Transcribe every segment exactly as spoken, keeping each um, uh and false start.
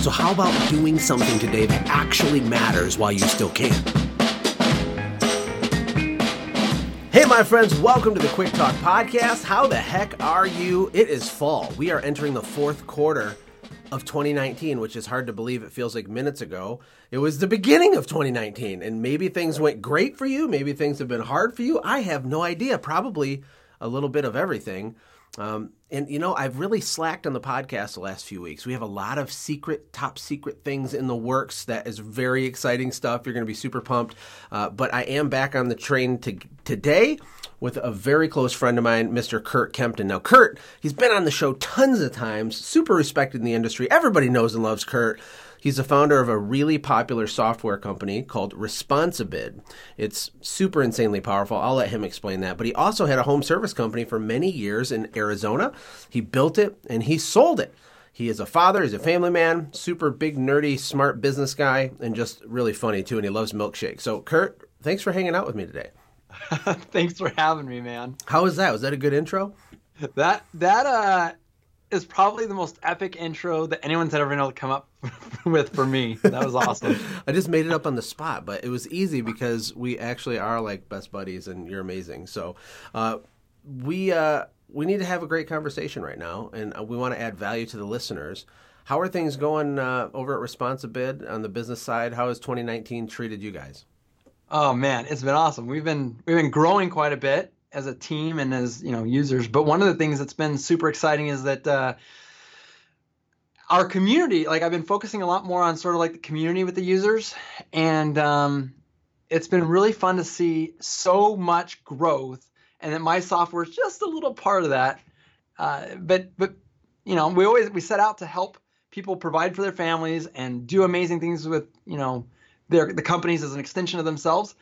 So how about doing something today that actually matters while you still can? Hey, my friends, welcome to the Quick Talk Podcast. How the heck are you? It is fall. We are entering the fourth quarter of twenty nineteen, which is hard to believe. It feels like minutes ago. It was the beginning of twenty nineteen, and maybe things went great for you. Maybe things have been hard for you. I have no idea. Probably a little bit of everything. Um, and, you know, I've really slacked on the podcast the last few weeks. We have a lot of secret, top secret things in the works that is very exciting stuff. You're going to be super pumped. Uh, but I am back on the train to, today with a very close friend of mine, Mister Curt Kempton. Now, Curt, he's been on the show tons of times, super respected in the industry. Everybody knows and loves Curt. He's the founder of a really popular software company called Responsibid. It's super insanely powerful. I'll let him explain that. But he also had a home service company for many years in Arizona. He built it and he sold it. He is a father, he's a family man, super big, nerdy, smart business guy, and just really funny too, and he loves milkshakes. So, Curt, thanks for hanging out with me today. Thanks for having me, man. How was that? Was that a good intro? That that uh is probably the most epic intro that anyone's ever been able to come up with for me. That was awesome. I just made it up on the spot, but it was easy because we actually are like best buddies, and you're amazing. So uh, we uh, we need to have a great conversation right now, and we want to add value to the listeners. How are things going uh, over at Responsibid on the business side? How has twenty nineteen treated you guys? Oh man, it's been awesome. We've been we've been growing quite a bit as a team and as, you know, users. But one of the things that's been super exciting is that uh, our community, like I've been focusing a lot more on sort of like the community with the users. And um, it's been really fun to see so much growth, and that my software is just a little part of that. Uh, but, but you know, we always, we set out to help people provide for their families and do amazing things with, you know, their the companies as an extension of themselves.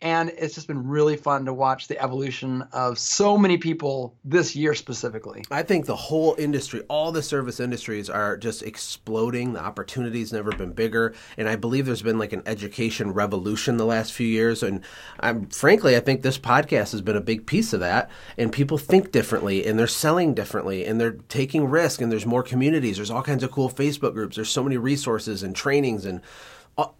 And it's just been really fun to watch the evolution of so many people this year specifically. I think the whole industry, all the service industries are just exploding. The opportunity's never been bigger. And I believe there's been like an education revolution the last few years. And I'm, frankly, I think this podcast has been a big piece of that. And people think differently, and they're selling differently, and they're taking risk, and there's more communities. There's all kinds of cool Facebook groups. There's so many resources and trainings. And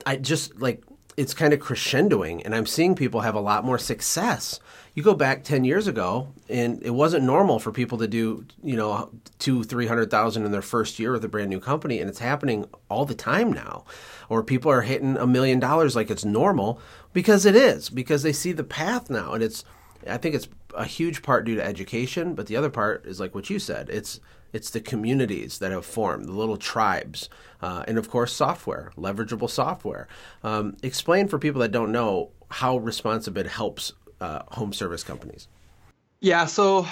I just like... it's kind of crescendoing, and I'm seeing people have a lot more success. You go back ten years ago, and it wasn't normal for people to do, you know, two, three hundred thousand in their first year with a brand new company, and it's happening all the time now. Or people are hitting a million dollars like it's normal, because it is, because they see the path now. And it's, I think it's a huge part due to education, but the other part is like what you said. It's It's the communities that have formed, the little tribes, uh, and of course, software, leverageable software. Um, explain for people that don't know how Responsibid helps uh, home service companies. Yeah, so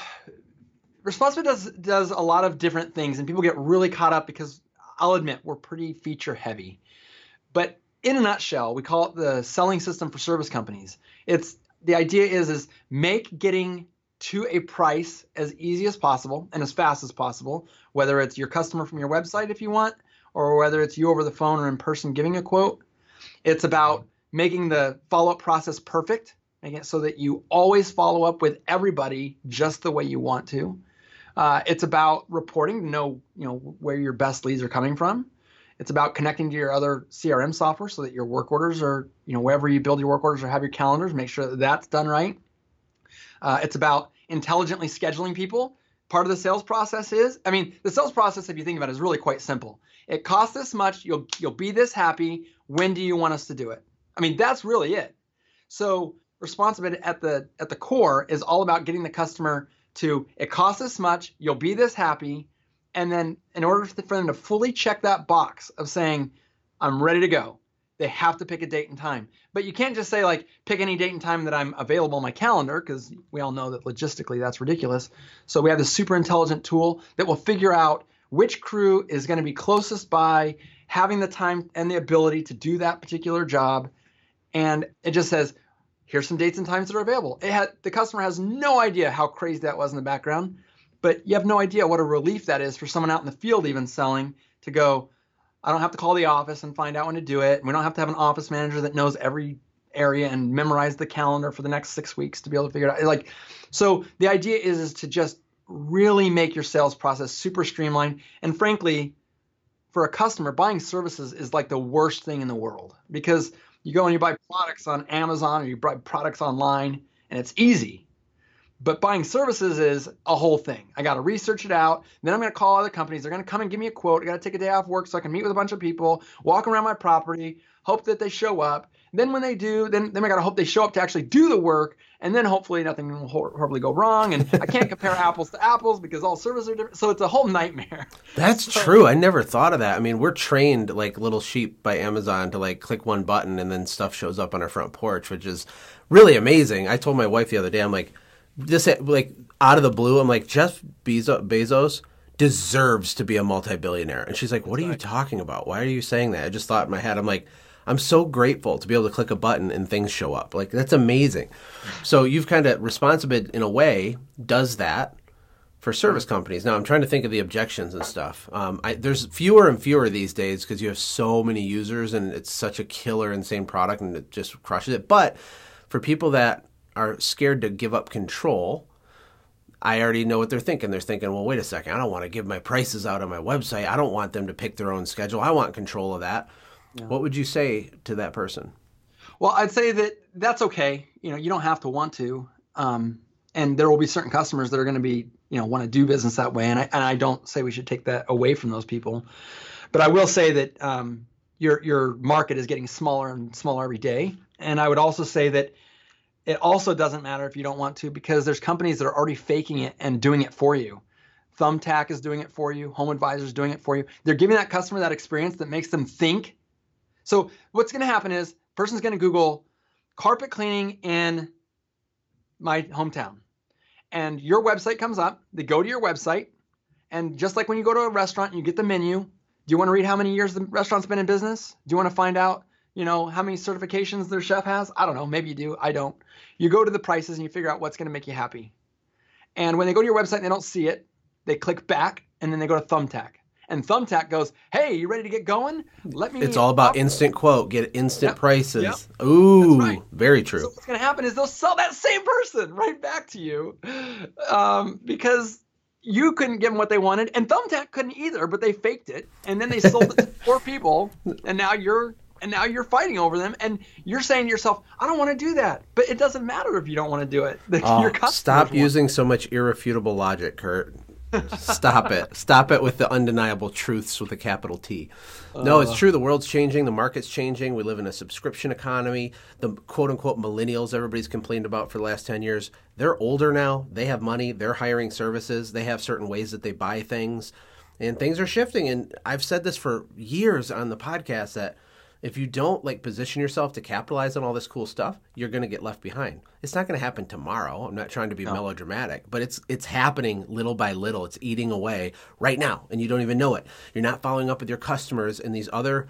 Responsibid does does a lot of different things, and people get really caught up because I'll admit we're pretty feature heavy. But in a nutshell, we call it the selling system for service companies. It's the idea is is make getting to a price as easy as possible and as fast as possible, whether it's your customer from your website if you want, or whether it's you over the phone or in person giving a quote. It's about making the follow-up process perfect, making it so that you always follow up with everybody just the way you want to. Uh, it's about reporting to know, you know, where your best leads are coming from. It's about connecting to your other C R M software so that your work orders are, you know, wherever you build your work orders or have your calendars, make sure that that's done right. Uh, it's about intelligently scheduling people. Part of the sales process is, I mean, the sales process, if you think about it, is really quite simple. It costs this much. You'll you'll be this happy. When do you want us to do it? I mean, that's really it. So Responsibid at the at the core is all about getting the customer to, it costs this much. You'll be this happy. And then in order for them to fully check that box of saying, I'm ready to go, they have to pick a date and time. But you can't just say, like, pick any date and time that I'm available on my calendar, because we all know that logistically that's ridiculous. So we have this super intelligent tool that will figure out which crew is going to be closest by, having the time and the ability to do that particular job. And it just says, here's some dates and times that are available. It had, the customer has no idea how crazy that was in the background, but you have no idea what a relief that is for someone out in the field even selling to go, I don't have to call the office and find out when to do it. We don't have to have an office manager that knows every area and memorize the calendar for the next six weeks to be able to figure it out. Like, so the idea is, is to just really make your sales process super streamlined. And frankly, for a customer, buying services is like the worst thing in the world, because you go and you buy products on Amazon or you buy products online and it's easy. But buying services is a whole thing. I got to research it out. Then I'm going to call other companies. They're going to come and give me a quote. I got to take a day off work so I can meet with a bunch of people, walk around my property, hope that they show up. Then when they do, then, then I got to hope they show up to actually do the work. And then hopefully nothing will hor- horribly go wrong. And I can't compare apples to apples because all services are different. So it's a whole nightmare. That's so true. I never thought of that. I mean, we're trained like little sheep by Amazon to like click one button and then stuff shows up on our front porch, which is really amazing. I told my wife the other day, I'm like, this like out of the blue, I'm like, Jeff Bezos, Bezos deserves to be a multi-billionaire. And she's like, what are you talking about? Why are you saying that? I just thought in my head, I'm like, I'm so grateful to be able to click a button and things show up. Like, that's amazing. So you've kind of, Responsibid in a way does that for service companies. Now I'm trying to think of the objections and stuff. Um, I, there's fewer and fewer these days because you have so many users and it's such a killer, insane product and it just crushes it. But for people that are scared to give up control, I already know what they're thinking. They're thinking, well, wait a second, I don't want to give my prices out on my website. I don't want them to pick their own schedule. I want control of that. Yeah. What would you say to that person? Well, I'd say that that's okay. You know, you don't have to want to. Um, and there will be certain customers that are going to be, you know, want to do business that way. And I, and I don't say we should take that away from those people. But I will say that um, your your market is getting smaller and smaller every day. And I would also say that it also doesn't matter if you don't want to, because there's companies that are already faking it and doing it for you. Thumbtack is doing it for you. HomeAdvisor is doing it for you. They're giving that customer that experience that makes them think. So what's going to happen is person's going to Google carpet cleaning in my hometown, and your website comes up. They go to your website, and just like when you go to a restaurant and you get the menu, do you want to read how many years the restaurant's been in business? Do you want to find out, you know, how many certifications their chef has? I don't know. Maybe you do. I don't. You go to the prices and you figure out what's going to make you happy. And when they go to your website and they don't see it, they click back and then they go to Thumbtack. And Thumbtack goes, hey, you ready to get going? Let me. It's all about operate. Instant quote. Get instant yep. prices. Yep. Ooh, right. Very true. So what's going to happen is they'll sell that same person right back to you um, because you couldn't give them what they wanted. And Thumbtack couldn't either, but they faked it. And then they sold it to four people. And now you're and now you're fighting over them. And you're saying to yourself, I don't want to do that. But it doesn't matter if you don't want to do it. Oh, Your stop using so much irrefutable logic, Curt. Stop it. Stop it with the undeniable truths with a capital T. No, it's true. The world's changing. The market's changing. We live in a subscription economy. The quote-unquote millennials everybody's complained about for the last ten years, they're older now. They have money. They're hiring services. They have certain ways that they buy things. And things are shifting. And I've said this for years on the podcast that if you don't like position yourself to capitalize on all this cool stuff, you're going to get left behind. It's not going to happen tomorrow. I'm not trying to be no. melodramatic, but it's it's happening little by little. It's eating away right now, and you don't even know it. You're not following up with your customers, and these other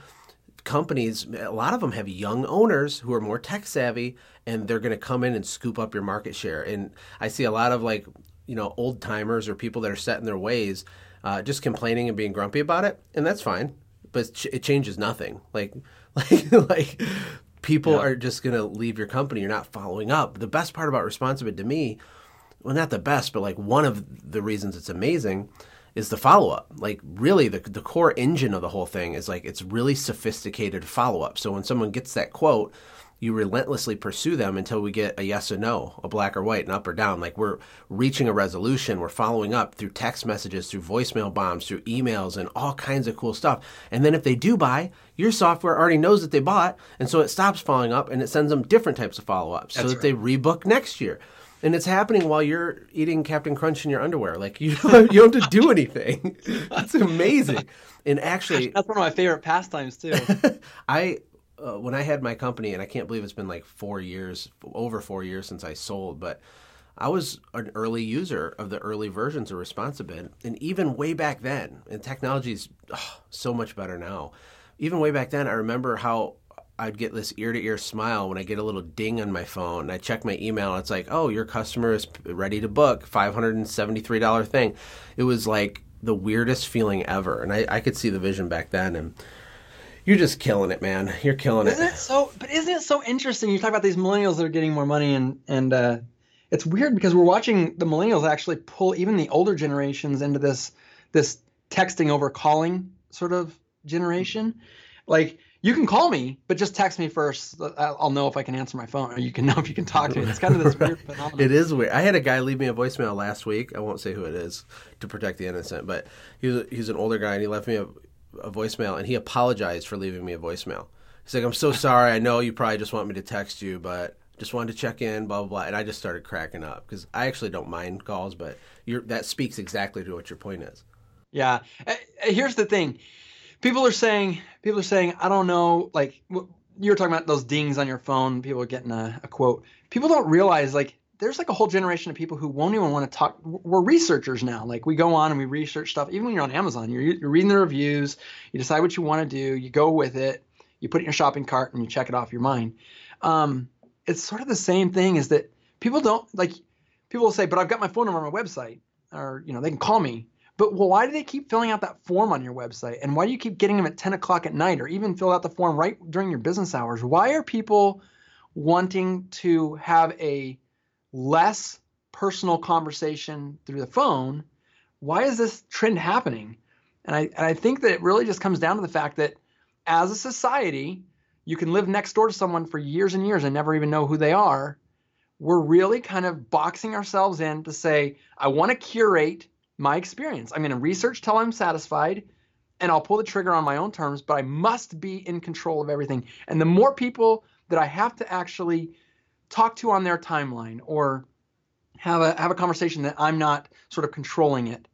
companies, a lot of them have young owners who are more tech savvy, and they're going to come in and scoop up your market share. And I see a lot of like, you know, old timers or people that are set in their ways uh, just complaining and being grumpy about it, and that's fine. But it changes nothing. Like, like, like people yeah. are just going to leave your company. You're not following up. The best part about Responsibid to me, well, not the best, but like one of the reasons it's amazing is the follow-up. Like really the the core engine of the whole thing is like it's really sophisticated follow-up. So when someone gets that quote, you relentlessly pursue them until we get a yes or no, a black or white, an up or down. Like we're reaching a resolution. We're following up through text messages, through voicemail bombs, through emails, and all kinds of cool stuff. And then if they do buy, your software already knows that they bought, and so it stops following up, and it sends them different types of follow-ups so that right. they rebook next year. And it's happening while you're eating Captain Crunch in your underwear. Like you, don't, you don't have to do anything. It's amazing. And actually, that's one of my favorite pastimes too. I. Uh, when I had my company, and I can't believe it's been like four years, over four years since I sold, but I was an early user of the early versions of Responsibid. And even way back then, and technology's oh, so much better now, even way back then, I remember how I'd get this ear-to-ear smile when I get a little ding on my phone. And I check my email, and it's like, oh, your customer is ready to book, five hundred seventy-three dollars thing. It was like the weirdest feeling ever. And I, I could see the vision back then. And you're just killing it, man. You're killing it. Isn't it so, but isn't it so interesting? You talk about these millennials that are getting more money, and, and uh, it's weird because we're watching the millennials actually pull even the older generations into this this texting over calling sort of generation. Like, you can call me, but just text me first. I'll know if I can answer my phone, or you can know if you can talk to me. It's kind of this weird phenomenon. It is weird. I had a guy leave me a voicemail last week. I won't say who it is to protect the innocent, but he was, he's an older guy, and he left me a, a voicemail, and he apologized for leaving me a voicemail. He's like, I'm so sorry. I know you probably just want me to text you, but just wanted to check in, blah, blah, blah. And I just started cracking up because I actually don't mind calls, but you're, that speaks exactly to what your point is. Yeah. Here's the thing. People are saying, people are saying, I don't know, like you were talking about those dings on your phone. People are getting a, a quote. People don't realize, like, there's like a whole generation of people who won't even want to talk. We're researchers now. Like, we go on and we research stuff. Even when you're on Amazon, you're, you're reading the reviews. You decide what you want to do. You go with it. You put it in your shopping cart and you check it off your mind. Um, it's sort of the same thing, is that people don't, like, people will say, but I've got my phone number on my website, or, you know, they can call me. But, well, why do they keep filling out that form on your website? And why do you keep getting them at ten o'clock at night, or even fill out the form right during your business hours? Why are people wanting to have a less personal conversation through the phone? Why is this trend happening? And I, and I think that it really just comes down to the fact that as a society, you can live next door to someone for years and years and never even know who they are. We're really kind of boxing ourselves in to say, I want to curate my experience. I'm going to research till I'm satisfied, and I'll pull the trigger on my own terms, but I must be in control of everything. And the more people that I have to actually talk to on their timeline, or have a have a conversation that I'm not sort of controlling it,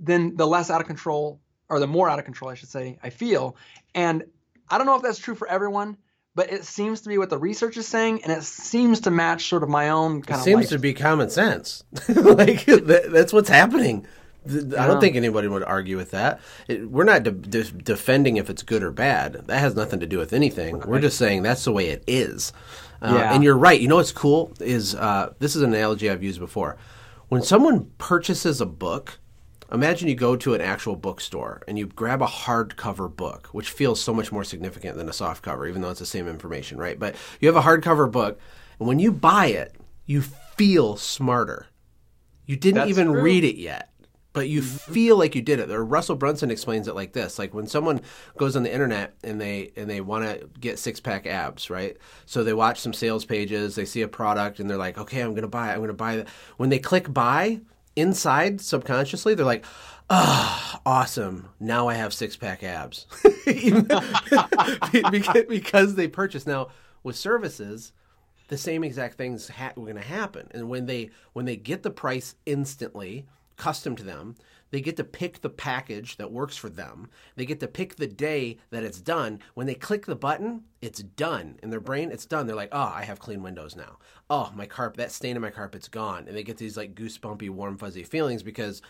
then the less out of control, or the more out of control, I should say, I feel. And I don't know if that's true for everyone, but it seems to be what the research is saying, and it seems to match sort of my own kind of life. It seems to be common sense. Like, that, that's what's happening. I don't think anybody would argue with that. It, we're not de- de- defending if it's good or bad. That has nothing to do with anything. Right. We're just saying that's the way it is. Uh, yeah. And you're right. You know what's cool is uh, this is an analogy I've used before. When someone purchases a book, imagine you go to an actual bookstore and you grab a hardcover book, which feels so much more significant than a softcover, even though it's the same information, right? But you have a hardcover book, and when you buy it, you feel smarter. You didn't That's even true. read it yet, but you mm-hmm. feel like you did it. Or Russell Brunson explains it like this. Like, when someone goes on the internet and they and they want to get six-pack abs, right? So they watch some sales pages, they see a product, and they're like, okay, I'm going to buy it, I'm going to buy it. When they click buy, inside, subconsciously, they're like, ah, oh, awesome. Now I have six-pack abs. Because they purchase. Now, with services, the same exact things ha- were going to happen. And when they when they get the price instantly, custom to them, they get to pick the package that works for them. They get to pick the day that it's done. When they click the button, it's done. In their brain, it's done. They're like, oh, I have clean windows now. Oh, my carpet, that stain in my carpet's gone. And they get these like goosebumpy, warm, fuzzy feelings because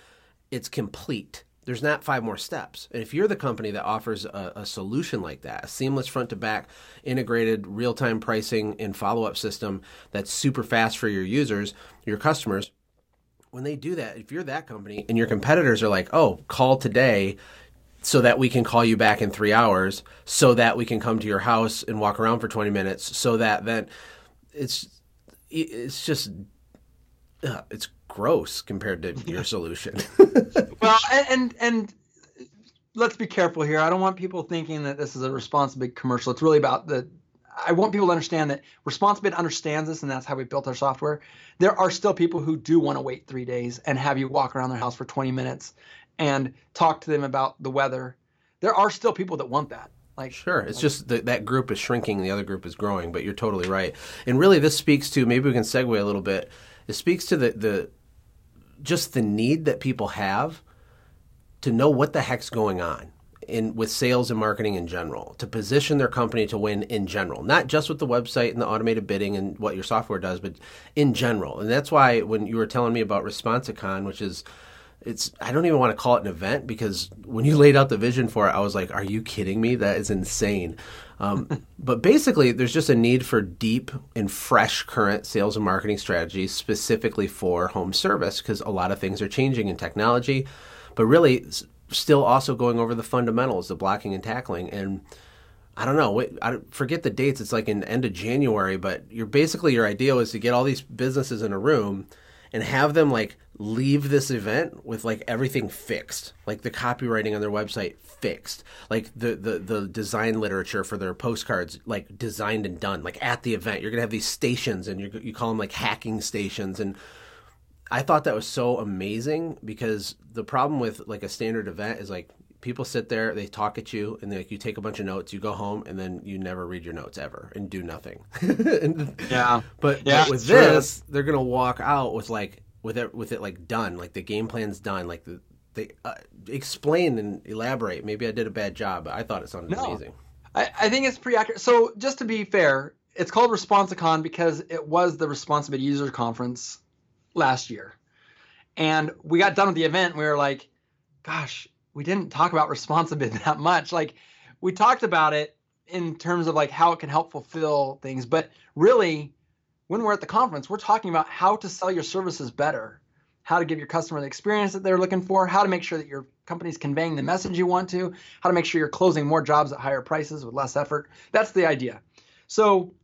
it's complete. There's not five more steps. And if you're the company that offers a, a solution like that, a seamless front to back, integrated real-time pricing and follow-up system that's super fast for your users, your customers, when they do that, if you're that company and your competitors are like, oh, call today so that we can call you back in three hours, so that we can come to your house and walk around for twenty minutes, so that then it's it's just uh, it's gross compared to your solution. Well, and, and and let's be careful here. I don't want people thinking that this is a Responsibid commercial. It's really about the I want people to understand that Responsibid understands this, and that's how we built our software. There are still people who do want to wait three days and have you walk around their house for twenty minutes and talk to them about the weather. There are still people that want that. Like, sure. It's like, just the, that group is shrinking. The other group is growing, but you're totally right. And really this speaks to, maybe we can segue a little bit. It speaks to the, the just the need that people have to know what the heck's going on in with sales and marketing in general, to position their company to win in general, not just with the website and the automated bidding and what your software does, but in general. And that's why when you were telling me about ResponsiCon, which is it's, I don't even want to call it an event, because when you laid out the vision for it, I was like, are you kidding me? That is insane. Um, but basically, there's just a need for deep and fresh current sales and marketing strategies specifically for home service, because a lot of things are changing in technology, but really still also going over the fundamentals, the blocking and tackling. And I don't know, I forget the dates. It's like in the end of January, but you're basically, your idea is to get all these businesses in a room and have them like leave this event with like everything fixed, like the copywriting on their website fixed, like the, the, the design literature for their postcards like designed and done. Like at the event, you're gonna have these stations, and you you call them like hacking stations. And I thought that was so amazing, because the problem with like a standard event is like people sit there, they talk at you, and like you take a bunch of notes, you go home, and then you never read your notes ever and do nothing. and, yeah. But, yeah, but with this, true. They're gonna walk out with like. With it, with it like done, like the game plan's done, like the, they uh, explain and elaborate. Maybe I did a bad job, but I thought it sounded no, amazing. I, I think it's pretty accurate. So just to be fair, it's called ResponsiCon because it was the Responsibid user conference last year. And we got done with the event, and we were like, gosh, we didn't talk about Responsibid that much. Like we talked about it in terms of like how it can help fulfill things, but really, when we're at the conference, we're talking about how to sell your services better, how to give your customer the experience that they're looking for, how to make sure that your company's conveying the message you want to, how to make sure you're closing more jobs at higher prices with less effort. That's the idea. So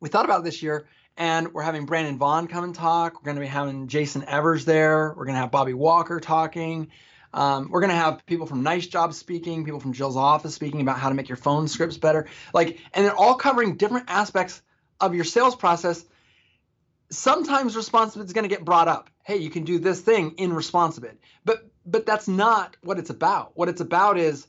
we thought about it this year, and we're having Brandon Vaughn come and talk. We're going to be having Jason Evers there. We're going to have Bobby Walker talking. Um, we're going to have people from Nice Job speaking, people from Jill's office speaking about how to make your phone scripts better. Like, and they're all covering different aspects of your sales process. Sometimes Responsibid is going to get brought up. Hey, you can do this thing in Responsibid. But but that's not what it's about. What it's about is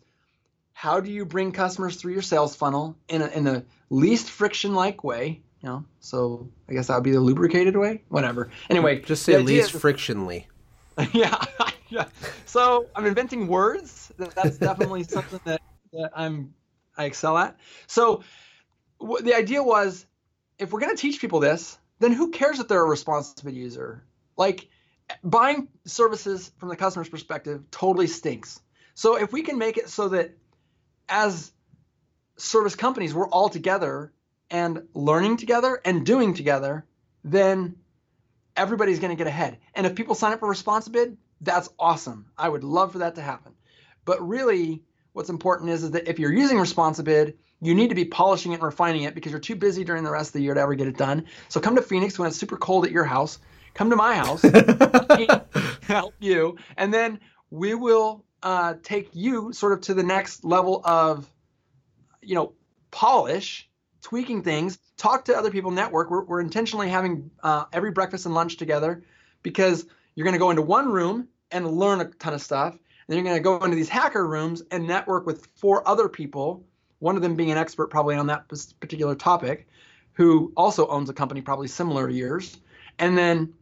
how do you bring customers through your sales funnel in a, in the least friction-like way, you know? So I guess that would be the lubricated way, whatever. Anyway, just say least is, frictionally. Yeah, yeah. So I'm inventing words. That's definitely something that, that I'm I excel at. So w- the idea was, if we're going to teach people this, then who cares if they're a Responsibid user? Like, buying services from the customer's perspective totally stinks. So if we can make it so that as service companies, we're all together and learning together and doing together, then everybody's going to get ahead. And if people sign up for Responsibid, that's awesome. I would love for that to happen. But really, what's important is, is that if you're using Responsibid, you need to be polishing it and refining it, because you're too busy during the rest of the year to ever get it done. So come to Phoenix when it's super cold at your house. Come to my house. Help you. And then we will uh, take you sort of to the next level of, you know, polish, tweaking things, talk to other people, network. We're, we're intentionally having uh, every breakfast and lunch together, because you're going to go into one room and learn a ton of stuff. And then you're going to go into these hacker rooms and network with four other people, one of them being an expert probably on that particular topic, who also owns a company probably similar to yours. And then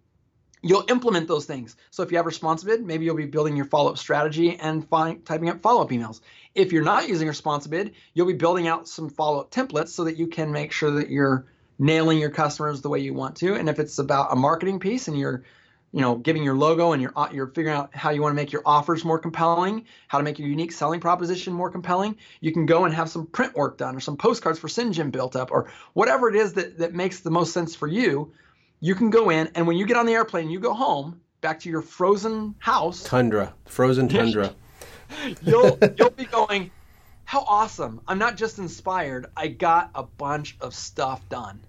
you'll implement those things. So if you have Responsibid, maybe you'll be building your follow-up strategy and find, typing up follow-up emails. If you're not using Responsibid, you'll be building out some follow-up templates so that you can make sure that you're nailing your customers the way you want to. And if it's about a marketing piece and you're you know, giving your logo and you're, you're figuring out how you want to make your offers more compelling, how to make your unique selling proposition more compelling, you can go and have some print work done or some postcards for SynGym built up or whatever it is that, that makes the most sense for you. You can go in, and when you get on the airplane, you go home back to your frozen house. Tundra, frozen tundra. you'll You'll be going, how awesome. I'm not just inspired. I got a bunch of stuff done.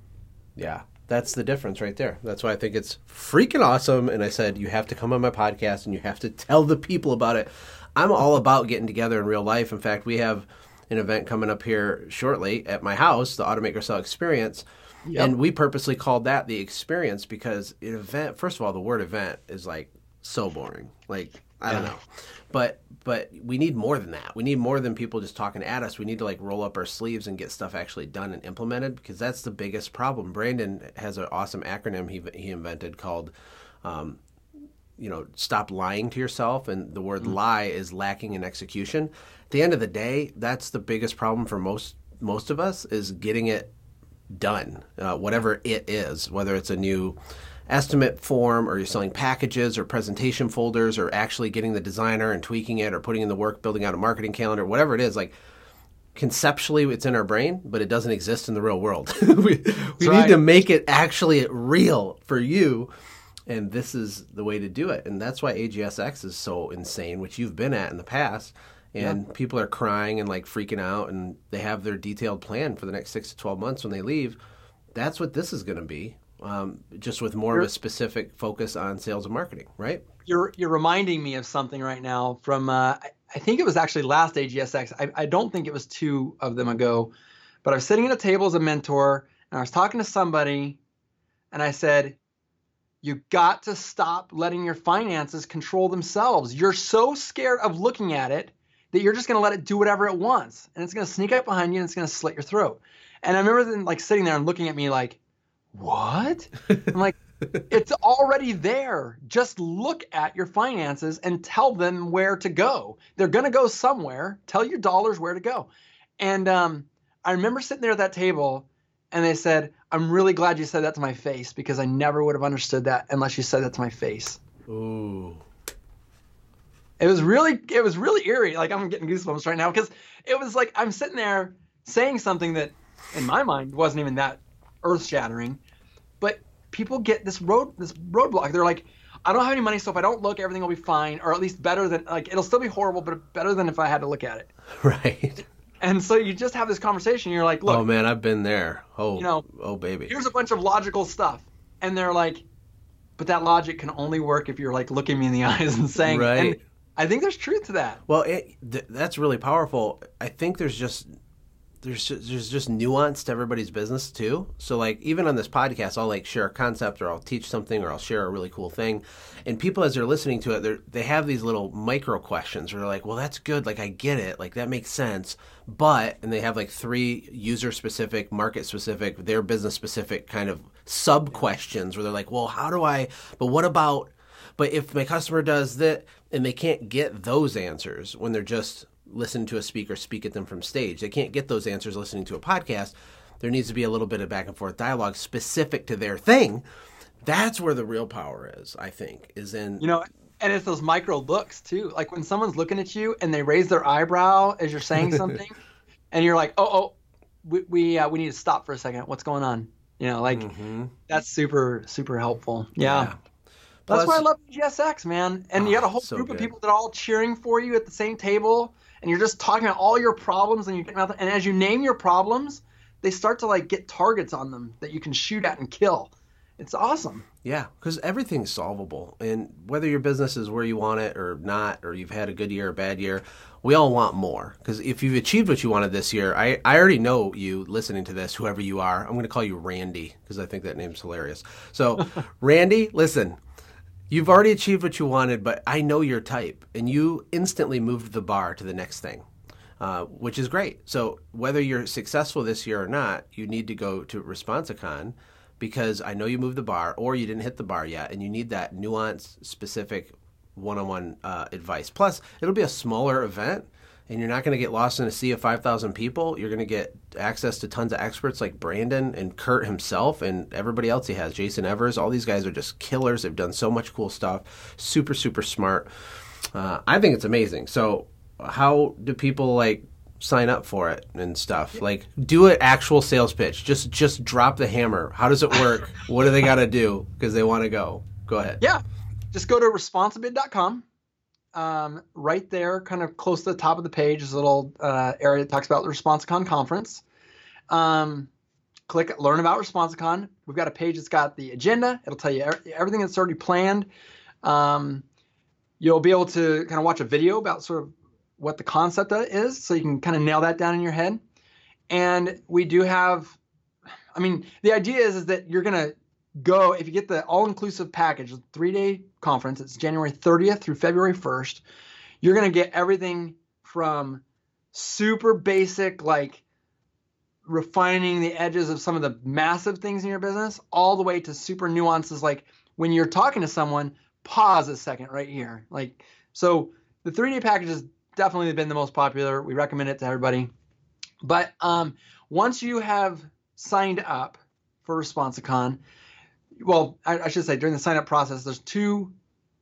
Yeah. That's the difference right there. That's why I think it's freaking awesome. And I said, you have to come on my podcast and you have to tell the people about it. I'm all about getting together in real life. In fact, we have an event coming up here shortly at my house, the Automaker Sell Experience. Yep. And we purposely called that the experience because an event, first of all, the word event is like so boring. Like, I don't know. But but we need more than that. We need more than people just talking at us. We need to like roll up our sleeves and get stuff actually done and implemented, because that's the biggest problem. Brandon has an awesome acronym he he invented called, um, you know, stop lying to yourself. And the word mm-hmm. lie is lacking in execution. At the end of the day, that's the biggest problem for most most of us is getting it done, uh, whatever it is, whether it's a new estimate form, or you're selling packages or presentation folders, or actually getting the designer and tweaking it, or putting in the work, building out a marketing calendar, whatever it is, like conceptually it's in our brain, but it doesn't exist in the real world. we we right. need to make it actually real for you. And this is the way to do it. And that's why A G S X is so insane, which you've been at in the past. And yeah. people are crying and like freaking out, and they have their detailed plan for the next six to twelve months when they leave. That's what this is going to be. Um, just with more you're, of a specific focus on sales and marketing, right? You're you're reminding me of something right now from, uh, I think it was actually last A G S X. I, I don't think it was two of them ago, but I was sitting at a table as a mentor, and I was talking to somebody, and I said, you got to stop letting your finances control themselves. You're so scared of looking at it that you're just going to let it do whatever it wants, and it's going to sneak up behind you, and it's going to slit your throat. And I remember them like sitting there and looking at me like, what? I'm like, it's already there. Just look at your finances and tell them where to go. They're going to go somewhere. Tell your dollars where to go. And um, I remember sitting there at that table, and they said, I'm really glad you said that to my face, because I never would have understood that unless you said that to my face. Ooh. It was really, it was really eerie. Like, I'm getting goosebumps right now, because it was like I'm sitting there saying something that in my mind wasn't even that earth-shattering, but people get this road this roadblock. They're like, I don't have any money, so if I don't look, everything will be fine, or at least better than, like, it'll still be horrible, but better than if I had to look at it. Right. And so you just have this conversation. You're like, look. Oh, man, I've been there. Oh, you know, oh, baby. Here's a bunch of logical stuff. And they're like, but that logic can only work if you're, like, looking me in the eyes and saying, right. And I think there's truth to that. Well, it, th- that's really powerful. I think there's just... There's just, there's just nuance to everybody's business too. So like even on this podcast, I'll like share a concept, or I'll teach something, or I'll share a really cool thing. And people, as they're listening to it, they have these little micro questions where they're like, well, that's good. Like, I get it. Like, that makes sense. But, and they have like three user specific, market specific, their business specific kind of sub questions where they're like, well, how do I, but what about, but if my customer does that, and they can't get those answers when they're just listen to a speaker speak at them from stage. They can't get those answers listening to a podcast. There needs to be a little bit of back and forth dialogue specific to their thing. That's where the real power is, I think, is in... You know, and it's those micro looks, too. Like when someone's looking at you and they raise their eyebrow as you're saying something, and you're like, oh, oh, we we, uh, we need to stop for a second. What's going on? You know, like mm-hmm. that's super, super helpful. Yeah. yeah. Plus, that's why I love G S X, man. And oh, you got a whole so group good. of people that are all cheering for you at the same table. And you're just talking about all your problems, and you're and as you name your problems, they start to like get targets on them that you can shoot at and kill. It's awesome. Yeah, because everything's solvable, and whether your business is where you want it or not, or you've had a good year or bad year, we all want more. Because if you've achieved what you wanted this year, I, I already know you listening to this, whoever you are. I'm going to call you Randy because I think that name's hilarious. So, Randy, listen. You've already achieved what you wanted, but I know your type, and you instantly moved the bar to the next thing, uh, which is great. So whether you're successful this year or not, you need to go to ResponsiCon because I know you moved the bar or you didn't hit the bar yet, and you need that nuanced, specific one-on-one uh, advice. Plus, it'll be a smaller event, and you're not going to get lost in a sea of five thousand people. You're going to get access to tons of experts like Brandon and Curt himself and everybody else he has, Jason Evers. All these guys are just killers. They've done so much cool stuff, super, super smart. Uh, I think it's amazing. So how do people like sign up for it and stuff? Like do an actual sales pitch. Just just drop the hammer. How does it work? What do they got to do? Because they want to go. Go ahead. Yeah. Just go to responsibid dot com. Um, right there, kind of close to the top of the page, is a little uh, area that talks about the ResponsiCon conference. Um, click Learn About ResponsiCon. We've got a page that's got the agenda. It'll tell you everything that's already planned. Um, you'll be able to kind of watch a video about sort of what the concept is, so you can kind of nail that down in your head. And we do have, I mean, the idea is, is that you're going to go, if you get the all-inclusive package, a three-day conference, it's January thirtieth through February first, you're going to get everything from super basic, like refining the edges of some of the massive things in your business, all the way to super nuances, like when you're talking to someone, pause a second right here. Like, so the three-day package has definitely been the most popular. We recommend it to everybody. But um, once you have signed up for ResponsiCon, well, I, I should say during the sign up process, there's two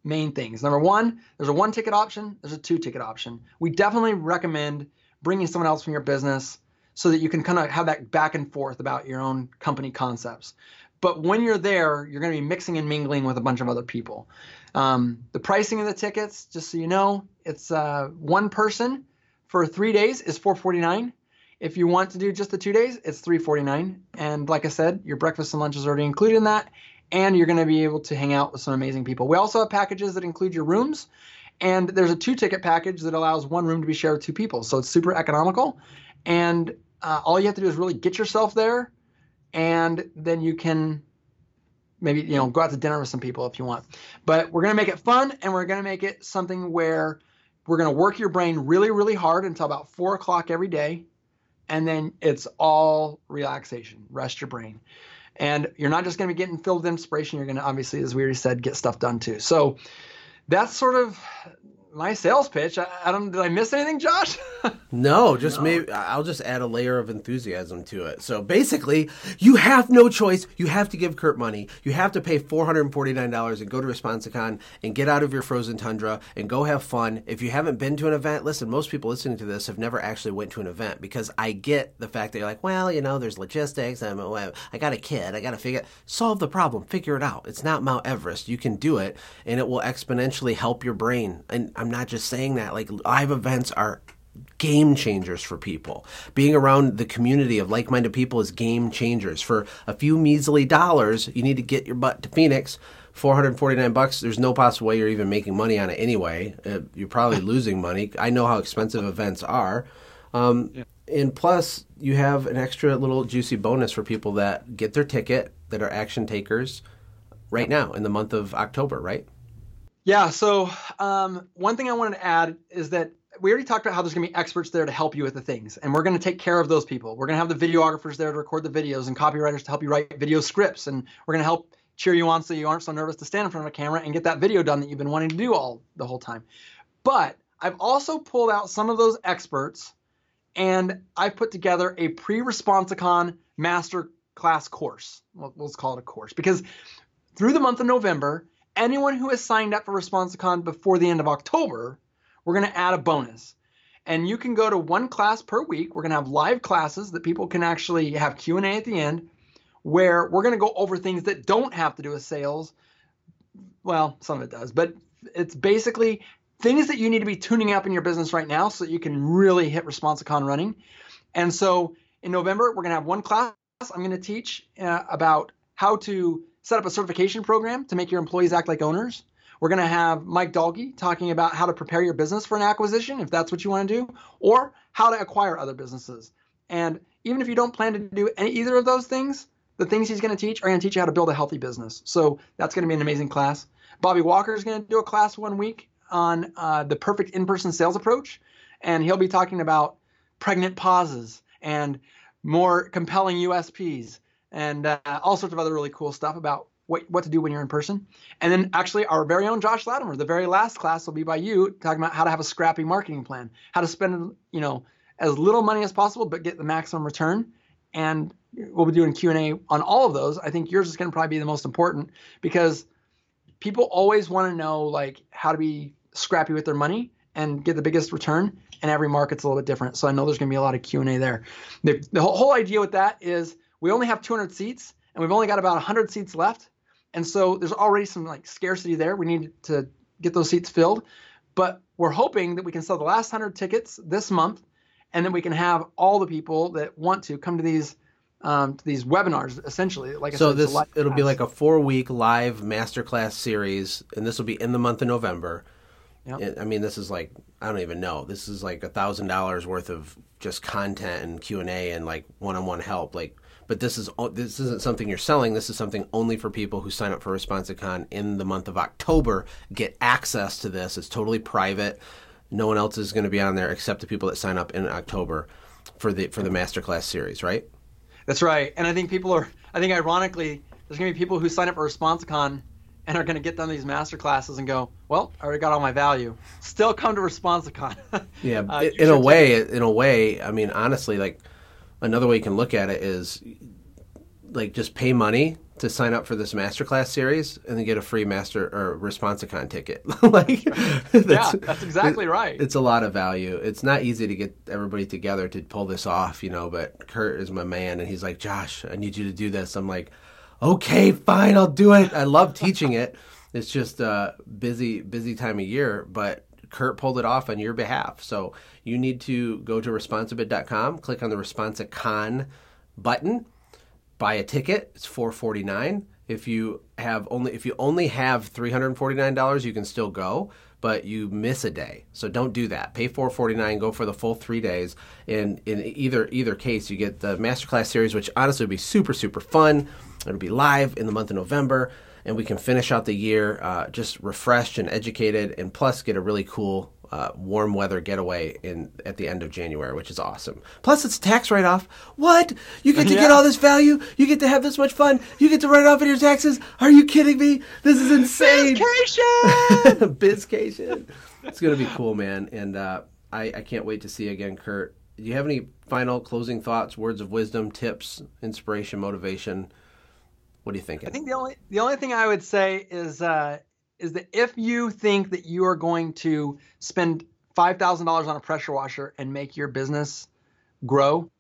main things. Number one, there's a one ticket option. There's a two ticket option. We definitely recommend bringing someone else from your business so that you can kind of have that back and forth about your own company concepts. But when you're there, you're going to be mixing and mingling with a bunch of other people. Um, the pricing of the tickets, just so you know, it's uh, one person for three days is four forty-nine. If you want to do just the two days, it's three forty-nine. And like I said, your breakfast and lunch is already included in that, and you're going to be able to hang out with some amazing people. We also have packages that include your rooms, and there's a two-ticket package that allows one room to be shared with two people, so it's super economical. And uh, all you have to do is really get yourself there. And then you can maybe, you know, go out to dinner with some people if you want. But we're going to make it fun, and we're going to make it something where we're going to work your brain really, really hard until about four o'clock every day. And then it's all relaxation, rest your brain. And you're not just going to be getting filled with inspiration. You're going to obviously, as we already said, get stuff done too. So that's sort of my sales pitch. I, I don't, did I miss anything, Josh? No, just no. Maybe I'll just add a layer of enthusiasm to it. So basically, you have no choice. You have to give Curt money. You have to pay four hundred forty-nine dollars and go to ResponsiCon and get out of your frozen tundra and go have fun. If you haven't been to an event, listen, most people listening to this have never actually went to an event, because I get the fact that you're like, well, you know, there's logistics. I'm, I got a kid. I got to figure it. Solve the problem. Figure it out. It's not Mount Everest. You can do it, and it will exponentially help your brain. And I'm not just saying that. Like, live events are game changers for people. Being around the community of like-minded people is game changers. For a few measly dollars, you need to get your butt to Phoenix. four hundred forty-nine bucks, there's no possible way you're even making money on it anyway. Uh, you're probably losing money. I know how expensive events are. Um, yeah. And plus, you have an extra little juicy bonus for people that get their ticket, that are action takers right now in the month of October, right? Yeah, so um, one thing I wanted to add is that we already talked about how there's going to be experts there to help you with the things, and we're going to take care of those people. We're going to have the videographers there to record the videos and copywriters to help you write video scripts, and we're going to help cheer you on so you aren't so nervous to stand in front of a camera and get that video done that you've been wanting to do all the whole time. But I've also pulled out some of those experts, and I've put together a pre-ResponsiCon masterclass course. Well, let's call it a course, because through the month of November, anyone who has signed up for ResponsiCon before the end of October, we're going to add a bonus, and you can go to one class per week. We're going to have live classes that people can actually have Q and A at the end, where we're going to go over things that don't have to do with sales. Well, some of it does, but it's basically things that you need to be tuning up in your business right now so that you can really hit ResponsiCon running. And so in November, we're going to have one class. I'm going to teach uh, about how to set up a certification program to make your employees act like owners. We're going to have Mike Dalkey talking about how to prepare your business for an acquisition, if that's what you want to do, or how to acquire other businesses. And even if you don't plan to do any, either of those things, the things he's going to teach are going to teach you how to build a healthy business. So that's going to be an amazing class. Bobby Walker is going to do a class one week on uh, the perfect in-person sales approach, and he'll be talking about pregnant pauses and more compelling U S Ps and uh, all sorts of other really cool stuff about What, what to do when you're in person. And then actually our very own Josh Latimer, the very last class will be by you, talking about how to have a scrappy marketing plan, how to spend, you know, as little money as possible, but get the maximum return. And we'll be doing Q and A on all of those. I think yours is going to probably be the most important, because people always want to know like how to be scrappy with their money and get the biggest return. And every market's a little bit different. So I know there's going to be a lot of Q and A there. The, the whole idea with that is we only have two hundred seats, and we've only got about one hundred seats left. And so there's already some like scarcity there. We need to get those seats filled, but we're hoping that we can sell the last one hundred tickets this month, and then we can have all the people that want to come to these um, to these webinars. Essentially, like I so, said, this it'll class. be like a four-week live masterclass series, and this will be in the month of November. Yep. I mean, this is like I don't even know. This is like a thousand dollars worth of just content and Q and A and like one-on-one help, like. But this is this isn't something you're selling. This is something only for people who sign up for ResponsiCon in the month of October get access to this. It's totally private. No one else is going to be on there except the people that sign up in October for the for the masterclass series, right? That's right. And I think people are. I think ironically, there's going to be people who sign up for ResponsiCon and are going to get done these master classes and go, well, I already got all my value. Still come to ResponsiCon. Yeah, uh, it, in a way, it. in a way. I mean, honestly, like. Another way you can look at it is like just pay money to sign up for this masterclass series and then get a free master or ResponsiCon ticket. Like, that's, yeah, that's exactly it, right. It's a lot of value. It's not easy to get everybody together to pull this off, you know, but Curt is my man and he's like, Josh, I need you to do this. I'm like, okay, fine, I'll do it. I love teaching it. It's just a busy, busy time of year, but Curt pulled it off on your behalf. So you need to go to responsibid dot com, click on the ResponsiCon button, buy a ticket. It's four forty-nine. If you have only if you only have three hundred forty-nine dollars, you can still go, but you miss a day. So don't do that. Pay four forty-nine, go for the full three days. And in either either case, you get the masterclass series, which honestly would be super super fun. It'll be live in the month of November, and we can finish out the year uh, just refreshed and educated, and plus get a really cool uh, warm weather getaway in at the end of January, which is awesome. Plus, it's a tax write-off. What? You get to yeah. get all this value? You get to have this much fun? You get to write off in your taxes? Are you kidding me? This is insane. Bizcation! Bizcation. It's going to be cool, man. And uh, I, I can't wait to see you again, Curt. Do you have any final closing thoughts, words of wisdom, tips, inspiration, motivation? What do you think? I think the only the only thing I would say is uh, is that if you think that you are going to spend five thousand dollars on a pressure washer and make your business grow,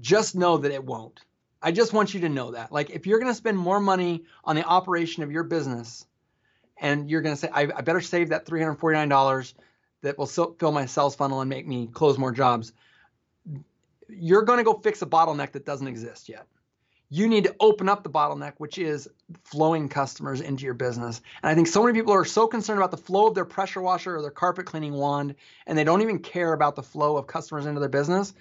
just know that it won't. I just want you to know that. Like, if you're going to spend more money on the operation of your business and you're going to say, I, I better save that three hundred forty-nine dollars that will fill my sales funnel and make me close more jobs, you're going to go fix a bottleneck that doesn't exist yet. You need to open up the bottleneck, which is flowing customers into your business. And I think so many people are so concerned about the flow of their pressure washer or their carpet cleaning wand, and they don't even care about the flow of customers into their business.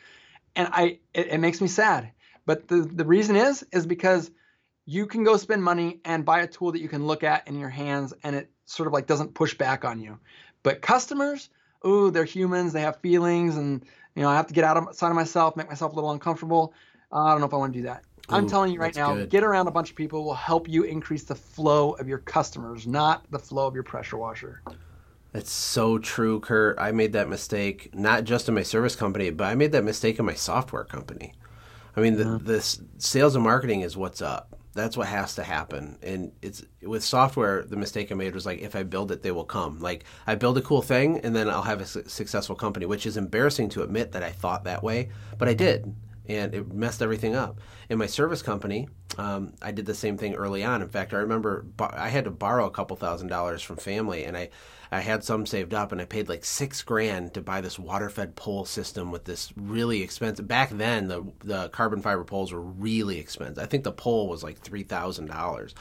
And I, it, it makes me sad. But the, the reason is, is because you can go spend money and buy a tool that you can look at in your hands, and it sort of like doesn't push back on you. But customers, ooh, they're humans. They have feelings, and you know, I have to get outside of myself, make myself a little uncomfortable. Uh, I don't know if I want to do that. Ooh, I'm telling you right now, good. Get around a bunch of people will help you increase the flow of your customers, not the flow of your pressure washer. That's so true, Curt. I made that mistake, not just in my service company, but I made that mistake in my software company. I mean, the, mm-hmm. the sales and marketing is what's up. That's what has to happen. And it's with software, the mistake I made was like, if I build it, they will come. Like, I build a cool thing and then I'll have a su- successful company, which is embarrassing to admit that I thought that way, but I did. And it messed everything up. In my service company, um, I did the same thing early on. In fact, I remember I had to borrow a couple thousand dollars from family, and I, I had some saved up, and I paid like six grand to buy this water-fed pole system with this really expensive. Back then, the the carbon fiber poles were really expensive. I think the pole was like three thousand dollars.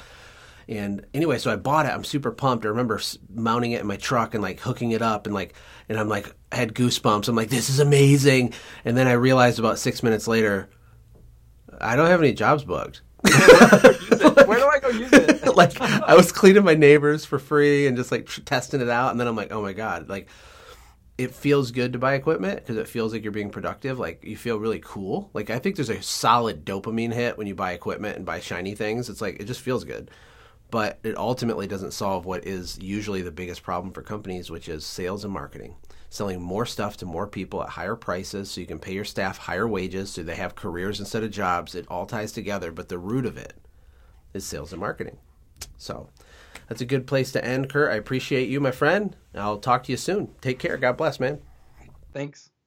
And anyway, so I bought it. I'm super pumped. I remember mounting it in my truck and like hooking it up and like, and I'm like, I had goosebumps. I'm like, this is amazing. And then I realized about six minutes later, I don't have any jobs booked. Like, where do I go use it? Like, I was cleaning my neighbors for free and just like tr- testing it out. And then I'm like, oh my God, like it feels good to buy equipment because it feels like you're being productive. Like you feel really cool. Like I think there's a solid dopamine hit when you buy equipment and buy shiny things. It's like, it just feels good. But it ultimately doesn't solve what is usually the biggest problem for companies, which is sales and marketing. Selling more stuff to more people at higher prices so you can pay your staff higher wages so they have careers instead of jobs. It all ties together, but the root of it is sales and marketing. So that's a good place to end, Curt. I appreciate you, my friend. I'll talk to you soon. Take care. God bless, man. Thanks.